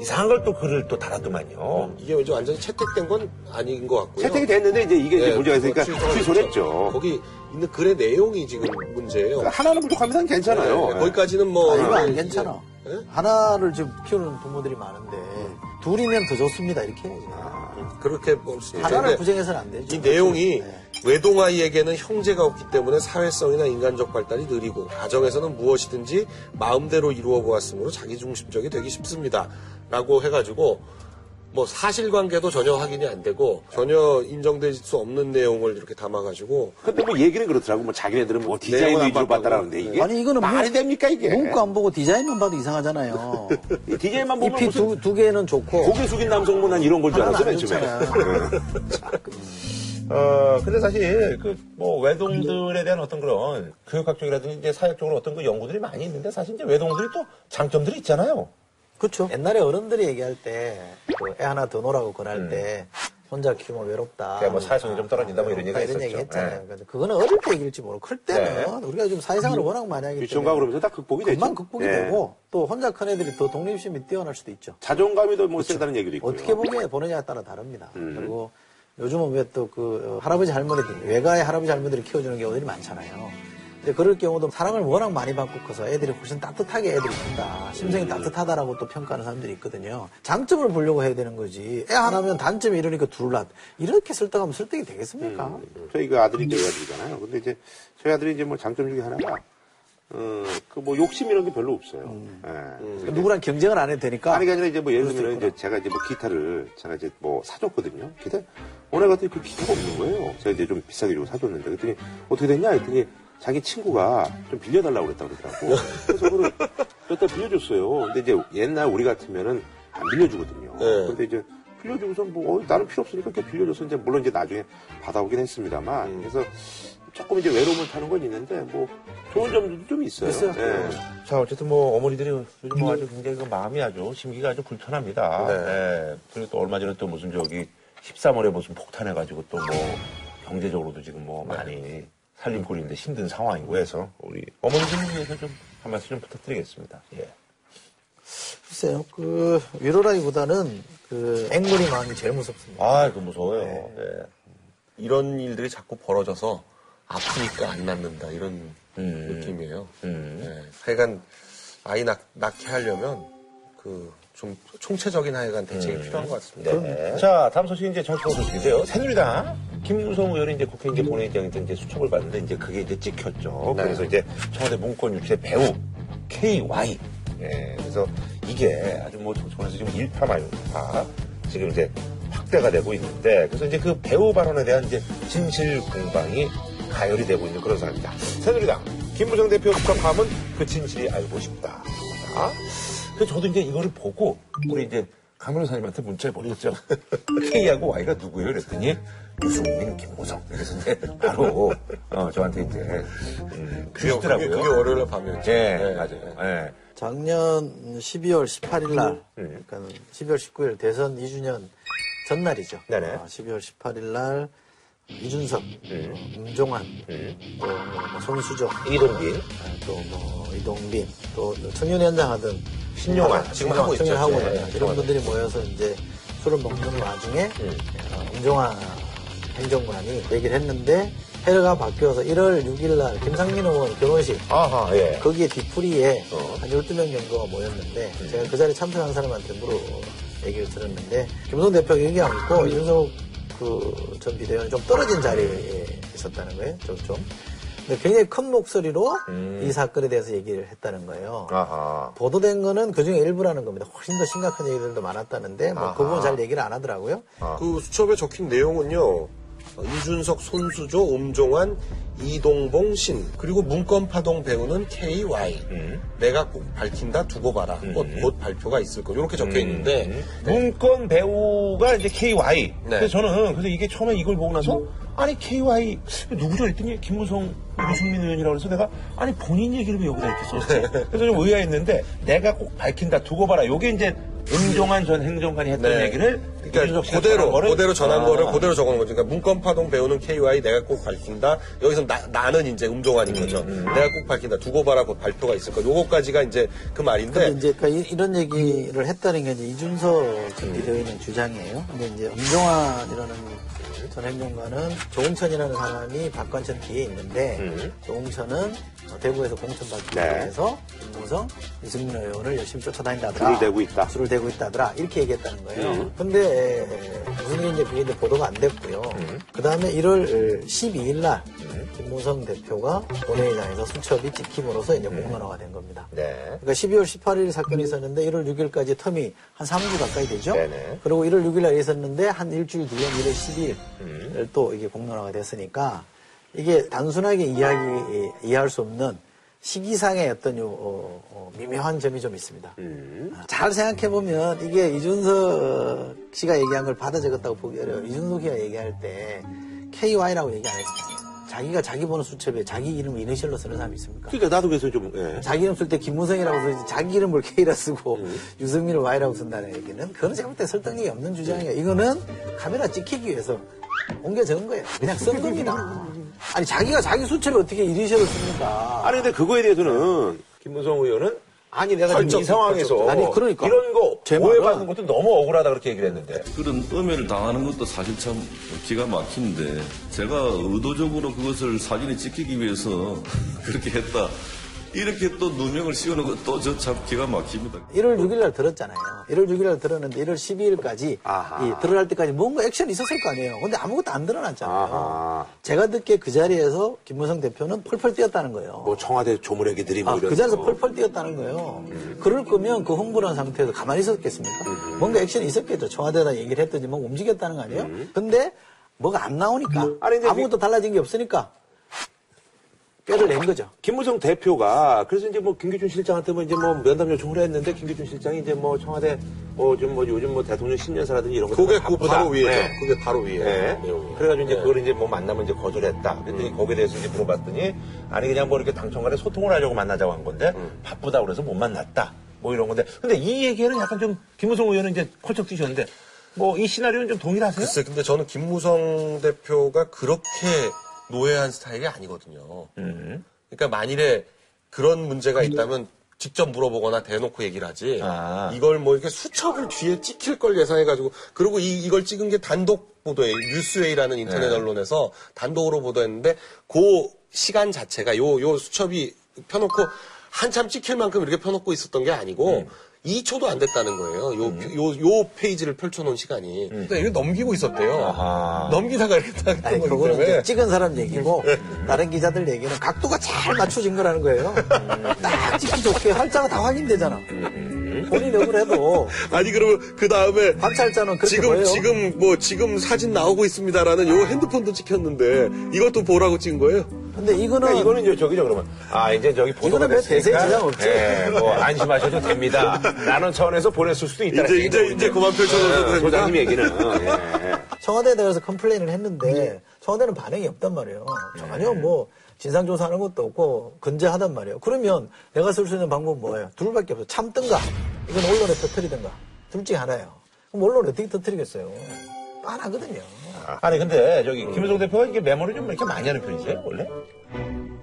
이상한 걸 또 글을 또 달았더만요. 이게 이제 완전히 채택된 건 아닌 것 같고요. 채택이 됐는데 이제 이게 네, 이제 문제가 있으니까 취소를 했죠. 거기 있는 글의 내용이 지금 문제예요. 그러니까 하나는 부족하면 괜찮아요. 네, 네. 거기까지는 뭐 아, 이거 안 괜찮아. 이제, 네? 하나를 지금 키우는 부모들이 많은데 둘이면 더 좋습니다 이렇게 해야지. 아, 그렇게 볼 수 있죠. 하나를 부정해서는 안 되죠. 이 내용이 네. 외동아이에게는 형제가 없기 때문에 사회성이나 인간적 발달이 느리고 가정에서는 무엇이든지 마음대로 이루어 보았으므로 자기중심적이 되기 쉽습니다. 라고 해가지고 뭐 사실관계도 전혀 확인이 안 되고 전혀 인정될 수 없는 내용을 이렇게 담아가지고 근데 뭐 얘기는 그렇더라고. 뭐 자기네들은 뭐 디자인 위주로 봤다라는데 이게 아니 이거는 말이 됩니까 이게? 문구 안 보고 디자인만 봐도 이상하잖아요. 디자인만 보면 잎이 무슨 두 개는 좋고 고개 숙인 남성분 난 이런 걸 줄 알았어요 처음에. 근데 사실, 뭐, 외동들에 대한 어떤 그런 교육학 쪽이라든지 이제 사회 쪽으로 어떤 그 연구들이 많이 있는데 사실 이제 외동들이 또 장점들이 있잖아요. 그렇죠. 옛날에 어른들이 얘기할 때, 그 애 하나 더 놓으라고 권할 때, 혼자 키우면 외롭다. 그러니까 뭐 사회성이 좀 떨어진다 뭐 이런 얘기가 있었죠. 이런 얘기 했잖아요. 네. 그거는 어릴 때 얘기일지 모르고, 클 때는 네. 우리가 좀 사회생활을 워낙 많이 하기 때문에. 유치원가 그러면서 다 극복이 되죠. 금방 극복이 네. 되고, 또 혼자 큰 애들이 더 독립심이 뛰어날 수도 있죠. 자존감이 더 못 세다는 얘기도 있고. 어떻게 보게 보느냐에 따라 다릅니다. 그리고 요즘은 왜 또 그 할아버지 할머니들 외가의 할아버지 할머니들을 키워주는 경우들이 많잖아요. 근데 그럴 경우도 사랑을 워낙 많이 받고 커서 애들이 훨씬 따뜻하게 애들이 큰다. 심성이 따뜻하다라고 또 평가하는 사람들이 있거든요. 장점을 보려고 해야 되는 거지. 애 하나면 단점이 이러니까 둘 낳. 이렇게 설득하면 설득이 되겠습니까? 저희 그 아들이 외가들이잖아요. 근데 이제 저희 아들이 이제 뭐 장점 중에 하나가 그 뭐 욕심 이런 게 별로 없어요. 예. 누구랑 경쟁을 안 해도 되니까. 아니, 아니라 이제 뭐 예를 들면 이제 제가 이제 뭐 기타를 제가 이제 뭐 사줬거든요. 근데 오늘 같은 그 기타가 없는 거예요. 제가 이제 좀 비싸게 주고 사줬는데 그랬더니 어떻게 됐냐? 그랬더니 자기 친구가 좀 빌려달라고 그랬다고 그러더라고. 그래서 그걸 몇 달 빌려줬어요. 근데 이제 옛날 우리 같으면은 안 빌려주거든요. 네. 근데 이제 빌려주고서 뭐 나는 필요 없으니까 이렇게 빌려줘서 이제 물론 이제 나중에 받아오긴 했습니다만 그래서. 조금 이제 외로움을 타는 건 있는데, 뭐, 좋은 점도 좀 있어요. 네. 자, 어쨌든 뭐, 어머니들이 요즘 뭐 아주 굉장히 그 마음이 아주, 심기가 아주 불편합니다. 네. 네. 그리고 또 얼마 전에 또 무슨 저기, 13월에 무슨 폭탄해가지고 또 뭐, 경제적으로도 지금 뭐 많이 살림골인데 힘든 상황이고 해서, 우리 어머니들을 위해서 좀 한 말씀 좀 부탁드리겠습니다. 예. 글쎄요, 위로라기보다는 앵무리 마음이 제일 무섭습니다. 아, 그 무서워요. 네. 네. 이런 일들이 자꾸 벌어져서, 아프니까 안 낳는다 이런 느낌이에요. 네. 하여간 아이 낳게 하려면 좀 총체적인 하여간 대책이 필요한 것 같습니다. 네. 자, 다음 소식은 이제 정치권 소식인데요. 새누리당 김무성 의원이 이제 국회 이제 본회의장에서 이제 수첩을 봤는데 이제 그게 이제 찍혔죠. 네. 그래서 이제 청와대 문건 유출의 배후 KY. 네. 그래서 이게 아주 뭐 정치권에서 지금 일파만파 지금 이제 확대가 되고 있는데 그래서 이제 그 배후 발언에 대한 이제 진실 공방이 가열이 되고 있는 그런 사람입니다. 새누리당 김무성 대표 국감함은 그 진실이 알고 싶다. 그래서 저도 이제 이거를 보고 우리 이제 강 변호사님한테 문자를 보냈죠. K하고 Y가 누구예요? 그랬더니 유승민, 김무성. 그래서 이제 바로 저한테 이제 주시더라고요. 그게 월요일 밤이었죠. 예, 네, 맞아요. 네. 작년 12월 18일 날, 그러니까 12월 19일 대선 2주년 전날이죠. 네네. 12월 18일 날 이준석, 음종환, 손수정, 이동빈, 또 이동빈, 또 청년위원장 하던 신용환, 지금 하고 있죠. 이런 분들이 모여서 이제 술을 먹는 와중에 음종환 행정관이 얘기를 했는데 해가 바뀌어서 1월 6일날 김상민 의원 결혼식 거기에 뒤풀이에 한 12명 정도가 모였는데 제가 그 자리에 참석한 사람한테 물어 얘기를 들었는데 김무성 대표가 얘기하고 있고 이준석 전 비대위원이 좀 떨어진 자리에 있었다는 거예요. 좀. 근데 굉장히 큰 목소리로 이 사건에 대해서 얘기를 했다는 거예요. 아하. 보도된 거는 그중에 일부라는 겁니다. 훨씬 더 심각한 얘기들도 많았다는데 뭐 그 부분 잘 얘기를 안 하더라고요. 그 수첩에 적힌 내용은요. 이준석, 손수조, 음종환, 이동봉, 신 그리고 문건파동 배우는 KY 내가 밝힌다 두고 봐라 곧 발표가 있을 거 이렇게 적혀있는데 문건 배우가 이제 KY 그래서 저는 그래서 이게 처음에 이걸 보고 나서 아니 KY 누구죠 했더니 김무성 유승민 의원이라고 해서 내가 아니 본인 얘기를 왜 여기다 이렇게 썼지 그래서 좀 의아했는데 내가 꼭 밝힌다 두고 봐라 요게 이제 음종환 전 행정관이 했던 얘기를 그러니까 그대로 전한 거를 그대로 적은 거죠. 그러니까 문건파동 배우는 KY 내가 꼭 밝힌다. 여기서 나는 이제 음종환인 거죠. 내가 꼭 밝힌다. 두고 봐라 곧 발표가 있을 거. 요거까지가 이제 그 말인데. 근데 이제 그러니까 이런 얘기를 했다는 게 이제 이준석 전 비대위원의 주장이에요. 근데 이제 음종환이라는 전 행정관은 조홍천이라는 사람이 박관천 뒤에 있는데 조홍천은 대구에서 공천받기 위해서 김무성, 유승민 의원을 열심히 쫓아다닌다더라. 술을 대고 있다더라. 이렇게 얘기했다는 거예요. 근데 무슨 이제 그게 이제 보도가 안 됐고요. 그 다음에 1월 12일 날 김무성 대표가 본회의장에서 수첩이 찍힘으로써 이제 공론화가 된 겁니다. 그러니까 12월 18일 사건이 있었는데 1월 6일까지 텀이 한 3주 가까이 되죠. 그리고 1월 6일 날 있었는데 한 일주일 뒤에 1월 12일 또 이게 공론화가 됐으니까 이게 단순하게 이해할 수 없는 시기상의 어떤 미묘한 점이 좀 있습니다. 잘 생각해보면 이게 이준석 씨가 얘기한 걸 받아 적었다고 보기 어려워요. 이준석 씨가 얘기할 때 KY라고 얘기 안 했습니다. 자기가 자기 보는 수첩에 자기 이름 이니셜로 쓰는 사람이 있습니까? 그러니까 나도 그래서 좀 자기 이름 쓸 때 김무성이라고 쓰지 자기 이름을 K라 쓰고 유승민을 Y라고 쓴다는 얘기는 그건 제가 볼 때 설득력이 없는 주장이에요. 이거는 카메라 찍히기 위해서 옮겨 적은 거예요. 그냥 쓴 겁니다. 아니 자기가 자기 수첩에 어떻게 이니셜을 씁니까? 아니 근데 그거에 대해서는 김무성 의원은 아니 내가 지금 이 상황에서 아니, 그러니까. 이런 거 오해받는 것도 너무 억울하다 그렇게 얘기를 했는데 그런 음해를 당하는 것도 사실 참 기가 막힌데 제가 의도적으로 그것을 사진에 찍히기 위해서 그렇게 했다 이렇게 또 누명을 씌우는 것도 저 참 기가 막힙니다. 1월 6일 날 들었잖아요. 1월 6일 날 들었는데 1월 12일까지 들어갈 때까지 뭔가 액션이 있었을 거 아니에요. 근데 아무것도 안 드러났잖아요. 제가 듣기에 그 자리에서 김무성 대표는 펄펄 뛰었다는 거예요. 뭐 청와대 조물애기들이 뭐 이런 그 자리에서 펄펄 뛰었다는 거예요. 그럴 거면 그 흥분한 상태에서 가만히 있었겠습니까? 뭔가 액션이 있었겠죠. 청와대에다 얘기를 했더니 뭔가 움직였다는 거 아니에요? 근데 뭐가 안 나오니까 아무것도 달라진 게 없으니까 뼈를 낸 거죠. 김무성 대표가 그래서 이제 뭐 김기춘 실장한테 뭐 이제 뭐 면담 요청을 했는데 김기춘 실장이 이제 뭐 청와대 뭐 요즘 뭐 대통령 신년사라든지 이런 거 그게 바로 위에죠. 그게 바로 위에. 그래가지고 이제 그걸 이제 뭐 만나면 이제 거절했다. 그랬더니 거기에 대해서 이제 물어봤더니 아니 그냥 뭐 이렇게 당청간에 소통을 하려고 만나자고 한 건데 바쁘다 그래서 못 만났다. 뭐 이런 건데 근데 이 얘기는 약간 좀 김무성 의원은 이제 콜쩍 뛰셨는데 뭐 이 시나리오는 좀 동일하세요? 글쎄, 근데 저는 김무성 대표가 그렇게 노예한 스타일이 아니거든요. 그러니까 만일에 그런 문제가 있다면 직접 물어보거나 대놓고 얘기를 하지. 이걸 뭐 이렇게 수첩을 뒤에 찍힐 걸 예상해가지고 그리고 이걸 찍은 게 단독 보도에 뉴스웨이라는 인터넷 언론에서 단독으로 보도했는데 그 시간 자체가 요 수첩이 펴놓고 한참 찍힐 만큼 이렇게 펴놓고 있었던 게 아니고 2초도 안 됐다는 거예요. 요 페이지를 펼쳐놓은 시간이. 근데 이거 넘기고 있었대요. 넘기다가 이렇게 딱. 아니, 그거는 찍은 사람 얘기고, 다른 기자들 얘기는 각도가 잘 맞춰진 거라는 거예요. 딱 찍기 좋게 활자가 다 확인되잖아. 본인 역을 해도. 아니, 그러면 그 다음에. 관찰자는 그렇게 보여요. 지금 사진 나오고 있습니다라는 요 핸드폰도 찍혔는데, 이것도 보라고 찍은 거예요? 근데 이거는 이제 저기죠, 그러면. 이제 저기 보도가 됐으니까. 대세 지장 없지. 뭐, 안심하셔도 됩니다. 라는 차원에서 보냈을 수도 있다. 이제 그만 펼쳐줘도 됩니다. 소장님 얘기는. 청와대에 대해서 컴플레인을 했는데, 청와대는 반응이 없단 말이에요. 전혀 뭐, 진상조사하는 것도 없고, 근제하단 말이에요. 그러면 내가 쓸 수 있는 방법은 뭐예요? 둘밖에 없어요. 참든가, 이건 언론에 터뜨리든가. 둘 중에 하나예요. 그럼 언론을 어떻게 터뜨리겠어요? 빤하거든요. 아니 근데 저기 김무성 대표가 이게 메모를 좀 이렇게 많이 하는 편이세요 원래?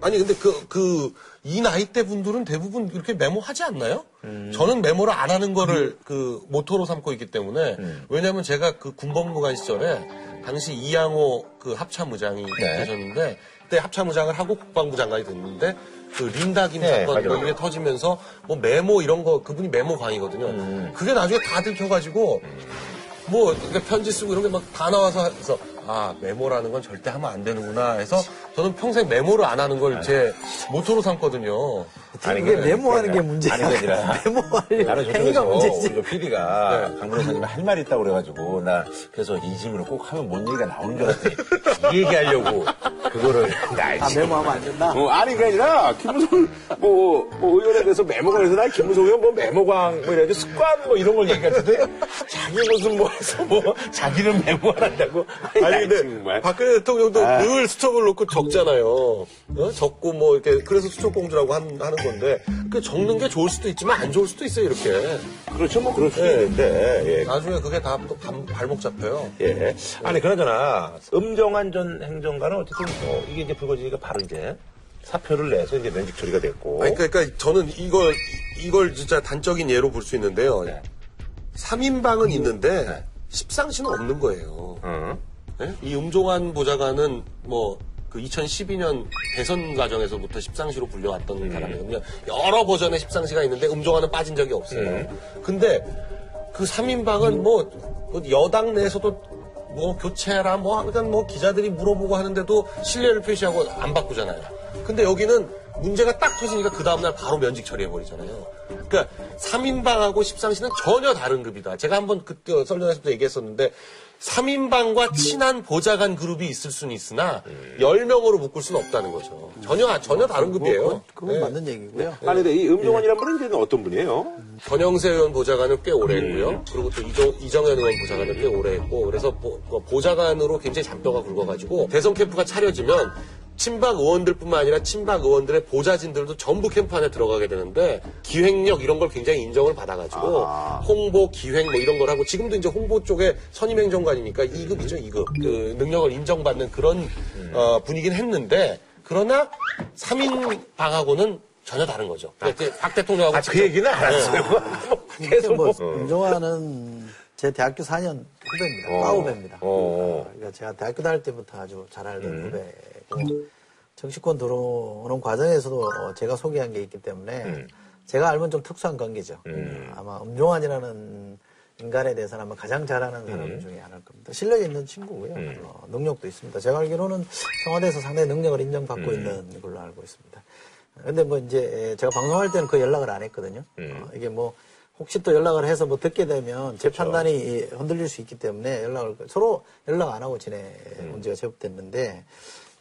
아니 근데 이 나이 때 분들은 대부분 이렇게 메모하지 않나요? 저는 메모를 안 하는 거를 모토로 삼고 있기 때문에 왜냐하면 제가 군법무관 시절에 당시 이양호 합참의장이 계셨는데 네. 그때 합참의장을 하고 국방부 장관이 됐는데 린다 김 사건 이런 게 터지면서 메모 이런 거 그분이 메모광이거든요. 그게 나중에 다 들켜가지고 그러니까 편지 쓰고 이런 게 막 다 나와서 해서 아 메모라는 건 절대 하면 안 되는구나 해서 저는 평생 메모를 안 하는 걸 제 모토로 삼거든요. 아니 그게 메모하는 게 문제야. 아니 아니라 메모하는 행위가 문제지. 우리 PD가 네. 강 변호사님이 할 말이 있다고 그래가지고 나 그래서 이짐으로 꼭 하면 뭔 얘기가 나오는 줄 알았더니 이 얘기하려고 그거를 아 메모하면 안 된다. 아니 그게 아니라 김무성 의원에 대해서 메모가 해서 나 김무성 의원 메모광 이래가지고 습관 이런 걸 얘기하는데 자기 무슨 해서 자기는 메모하란다고. 아니 근데 정말. 박근혜 대통령도 늘 수첩을 놓고 적잖아요. 적고 이렇게 그래서 수첩공주라고 하는 건데 그 적는 게 좋을 수도 있지만 안 좋을 수도 있어요 이렇게. 그렇죠 그럴 수도 있는데 예. 나중에 그게 다 또 발목 잡혀요. 예. 아니 그나저나 음종환 전 행정관은 어쨌든 이게 이제 불거지니까 바로 이제 사표를 내서 이제 면직 처리가 됐고. 아니 그러니까 저는 이걸 진짜 단적인 예로 볼 수 있는데요. 네. 3인방은 있는데 네. 십상시는 없는 거예요. 네? 이 음종환 보좌관은 그 2012년 대선 과정에서부터 십상시로 불려왔던 사람이거든요. 여러 버전의 십상시가 있는데 음종환은 빠진 적이 없어요. 근데 그 3인방은 여당 내에서도 교체라 하여간 기자들이 물어보고 하는데도 신뢰를 표시하고 안 바꾸잖아요. 근데 여기는 문제가 딱 터지니까 그 다음날 바로 면직 처리해버리잖아요. 그러니까 3인방하고 십상시는 전혀 다른 급이다. 제가 한번 그때 썰전에서도 얘기했었는데 3인방과 친한 보좌관 그룹이 있을 수는 있으나 10명으로 묶을 수는 없다는 거죠. 전혀 다른 급이에요. 그건 네. 맞는 얘기고요. 네. 아니 근데 이 음종환이란 분은 어떤 분이에요? 권영세 의원 보좌관은 꽤 오래 했고요. 그리고 또 이정현 의원 보좌관은 꽤 오래 했고 그래서 보좌관으로 굉장히 잔뼈가 굵어가지고 대선 캠프가 차려지면 친박 의원들뿐만 아니라 친박 의원들의 보좌진들도 전부 캠프 안에 들어가게 되는데 기획력 이런 걸 굉장히 인정을 받아가지고 홍보, 기획 이런 걸 하고 지금도 이제 홍보 쪽에 선임행정관이니까 2급이죠 2급 그 능력을 인정받는 그런 분이긴 했는데 그러나 3인방하고는 전혀 다른 거죠. 박 대통령하고 그 얘기는 알았어요. 계속 인정하는 제 대학교 4년 후배입니다. 후배입니다. 그러니까 제가 대학교 다닐 때부터 아주 잘 알던 후배. 정치권 들어오는 과정에서도 제가 소개한 게 있기 때문에 제가 알면 좀 특수한 관계죠. 아마 음종환이라는 인간에 대해서는 아마 가장 잘하는 사람 중에 하나일 겁니다. 실력이 있는 친구고요. 능력도 있습니다. 제가 알기로는 청와대에서 상당히 능력을 인정받고 있는 걸로 알고 있습니다. 근데 이제 제가 방송할 때는 그 연락을 안 했거든요. 이게 혹시 또 연락을 해서 듣게 되면 제 판단이 흔들릴 수 있기 때문에 서로 연락 안 하고 지내 문제가 제법됐는데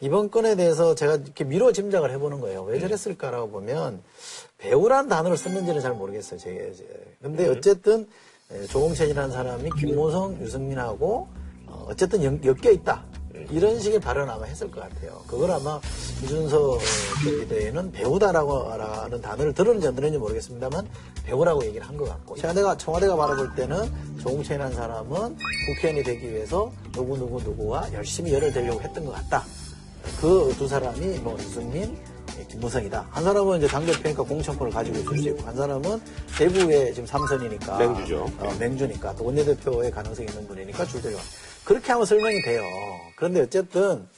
이번 건에 대해서 제가 이렇게 미뤄 짐작을 해보는 거예요. 왜 저랬을까라고 보면 배우란 단어를 썼는지는 잘 모르겠어요. 근데 어쨌든 조홍천이라는 사람이 김무성, 유승민하고 어쨌든 엮여있다. 이런 식의 발언을 아마 했을 것 같아요. 그걸 아마 이준석 대표는 배우다라고 하는 단어를 들었는지 안 들었는지 모르겠습니다만 배우라고 얘기를 한 것 같고 청와대가 바라볼 때는 조홍천이라는 사람은 국회의원이 되기 위해서 누구와 열심히 열을 대려고 했던 것 같다. 그 두 사람이 유승민, 김무성이다. 한 사람은 이제 당대표니까 공천권을 가지고 있을 수 있고, 한 사람은 대구의 지금 3선이니까. 맹주죠. 맹주니까. 또 원내대표의 가능성이 있는 분이니까 줄대요. 그렇게 하면 설명이 돼요. 그런데 어쨌든,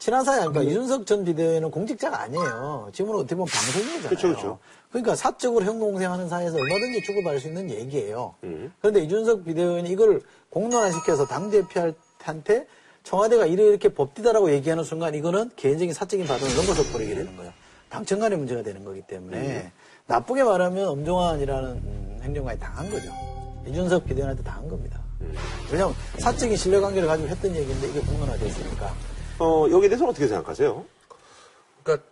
친한 사이, 그러니까 이준석 전 비대위원은 공직자가 아니에요. 지금은 어떻게 보면 방송인이잖아요. 그렇죠. 그러니까 사적으로 형동생하는 사이에서 얼마든지 주고받을 수 있는 얘기예요. 그런데 이준석 비대위원이 이걸 공론화시켜서 당대표한테 청와대가 이렇게 법디다라고 얘기하는 순간 이거는 개인적인 사적인 발언을 넘어서 버리게 되는 거예요. 당청 간의 문제가 되는 거기 때문에 나쁘게 말하면 음종환이라는 행정관이 당한 거죠. 이준석 비대위원한테 당한 겁니다. 왜냐하면 사적인 신뢰관계를 가지고 했던 얘기인데 이게 공론화됐으니까. 여기에 대해서 어떻게 생각하세요? 그러니까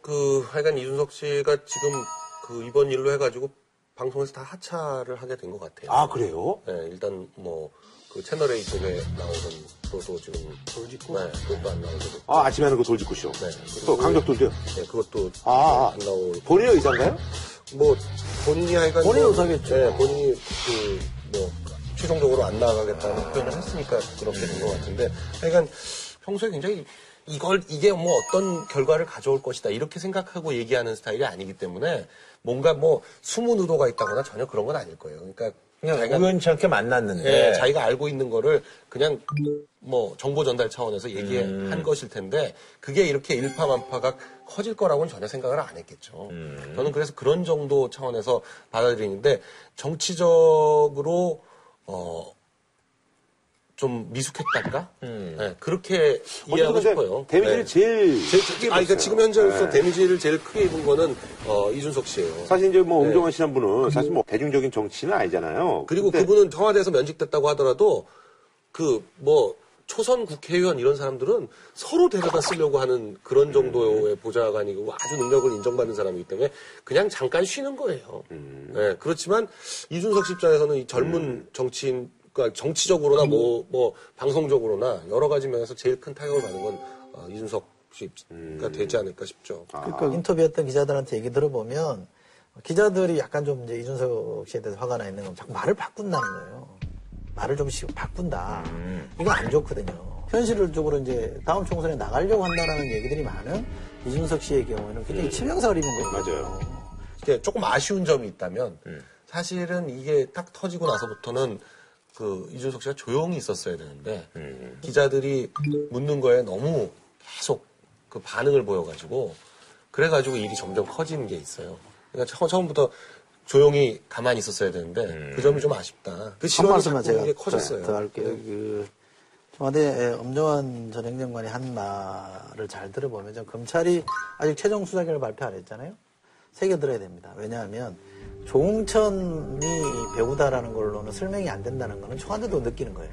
하여간 이준석 씨가 지금 이번 일로 해가지고 방송에서 다 하차를 하게 된 것 같아요. 아 그래요? 네, 일단 그 채널A 쪽에 나오던 또 지금 돌직구? 네, 그것도 안 나오고. 아, 아침에 하는 거 돌직구 쇼. 네. 또 강력돌도요? 네, 그것도 안 나오고. 본인 의사인가요? 본인이 하여간. 본인 의사겠죠. 네, 본인이 최종적으로 안 나가겠다는 표현을 했으니까 그렇게 된 것 같은데, 하여간 평소에 굉장히 이게 뭐 어떤 결과를 가져올 것이다 이렇게 생각하고 얘기하는 스타일이 아니기 때문에 뭔가 뭐 숨은 의도가 있다거나 전혀 그런 건 아닐 거예요. 그러니까 그냥 우연치 않게 만났는데, 예, 자기가 알고 있는 거를 그냥 뭐 정보 전달 차원에서 얘기한 것일 텐데, 그게 이렇게 일파만파가 커질 거라고는 전혀 생각을 안 했겠죠. 저는 그래서 그런 정도 차원에서 받아들이는데, 정치적으로 좀 미숙했달까? 네, 그렇게 이해하고 싶어요. 데미지를 네. 제일 크게 그러니까 지금 현재로서 네. 데미지를 제일 크게 입은 거는 이준석 씨예요. 사실 이제 뭐 음종환 씨란 분은 사실 뭐 대중적인 정치는 아니잖아요. 그리고 그분은 청와대에서 면직됐다고 하더라도 그 뭐 초선 국회의원 이런 사람들은 서로 데려다 쓰려고 하는 그런 정도의 보좌관이고 아주 능력을 인정받는 사람이기 때문에 그냥 잠깐 쉬는 거예요. 네, 그렇지만 이준석 씨 입장에서는 이 젊은 정치인, 그러니까 정치적으로나 뭐 방송적으로나 여러 가지 면에서 제일 큰 타격을 받는 건 이준석 씨가 되지 않을까 싶죠. 그러니까 인터뷰했던 기자들한테 얘기 들어보면 기자들이 약간 좀 이제 이준석 씨에 대해서 화가 나 있는 건 자꾸 말을 바꾼다는 거예요. 말을 좀씩 바꾼다. 이거 안 좋거든요. 현실적으로 이제 다음 총선에 나가려고 한다라는 얘기들이 많은 이준석 씨의 경우에는 굉장히 치명상을 입은 거예요. 맞아요. 이제 조금 아쉬운 점이 있다면 사실은 이게 딱 터지고 나서부터는 그 이준석 씨가 조용히 있었어야 되는데 기자들이 묻는 거에 너무 계속 그 반응을 보여가지고 그래가지고 일이 점점 커지는 게 있어요. 그러니까 처음부터 조용히 가만히 있었어야 되는데 그 점이 좀 아쉽다. 그 시간이 자꾸 커졌어요. 더 할게요. 그 청와대 음종환 전 행정관이 한 말을 잘 들어보면 검찰이 아직 최종 수사 결과를 발표 안 했잖아요. 새겨들어야 됩니다. 왜냐하면 조응천이 배우다라는 걸로는 설명이 안 된다는 거는 청와대도 느끼는 거예요.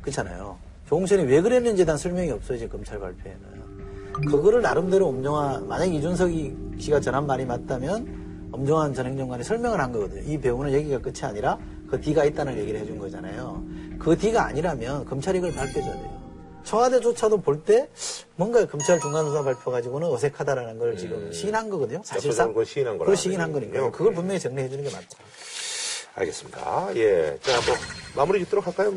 그렇잖아요. 조응천이 왜 그랬는지에 대한 설명이 없어요. 이제 검찰 발표에는. 그거를 나름대로 음종환, 만약에 이준석 씨가 전한 말이 맞다면 음종환 전 행정관이 설명을 한 거거든요. 이 배우는 얘기가 끝이 아니라 그 뒤가 있다는 얘기를 해준 거잖아요. 그 뒤가 아니라면 검찰이 이걸 밝혀줘야 돼요. 청와대조차도 볼 때 뭔가 검찰 중간수사 발표 가지고는 어색하다라는 걸 지금 시인한 거거든요. 사실상 그걸 시인한 거라. 그걸 시인한 거니까요. 그걸 분명히 정리해 주는 게 맞죠. 알겠습니다. 예, 자 뭐 마무리 짓도록 할까요?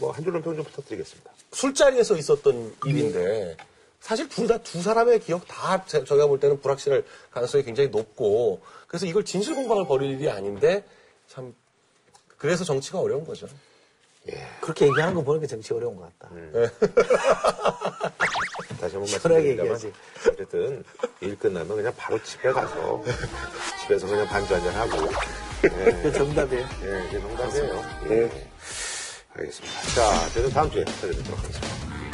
뭐 한 줄로 평 좀 부탁드리겠습니다. 술자리에서 있었던 일인데 사실 두 사람의 기억 다 제가 볼 때는 불확실할 가능성이 굉장히 높고, 그래서 이걸 진실 공방을 벌일 일이 아닌데 참 그래서 정치가 어려운 거죠. 예. 그렇게 얘기하는 거 보니까 정치 어려운 것 같다. 다시 한번 말씀드리자면 어쨌든 일 끝나면 그냥 바로 집에 가서 집에서 그냥 반주 한잔 하고. 예. 정답이에요. 예, 이게 정답이에요. 예. 알겠습니다. 자, 저는 다음 주에 찾아뵙도록 하겠습니다.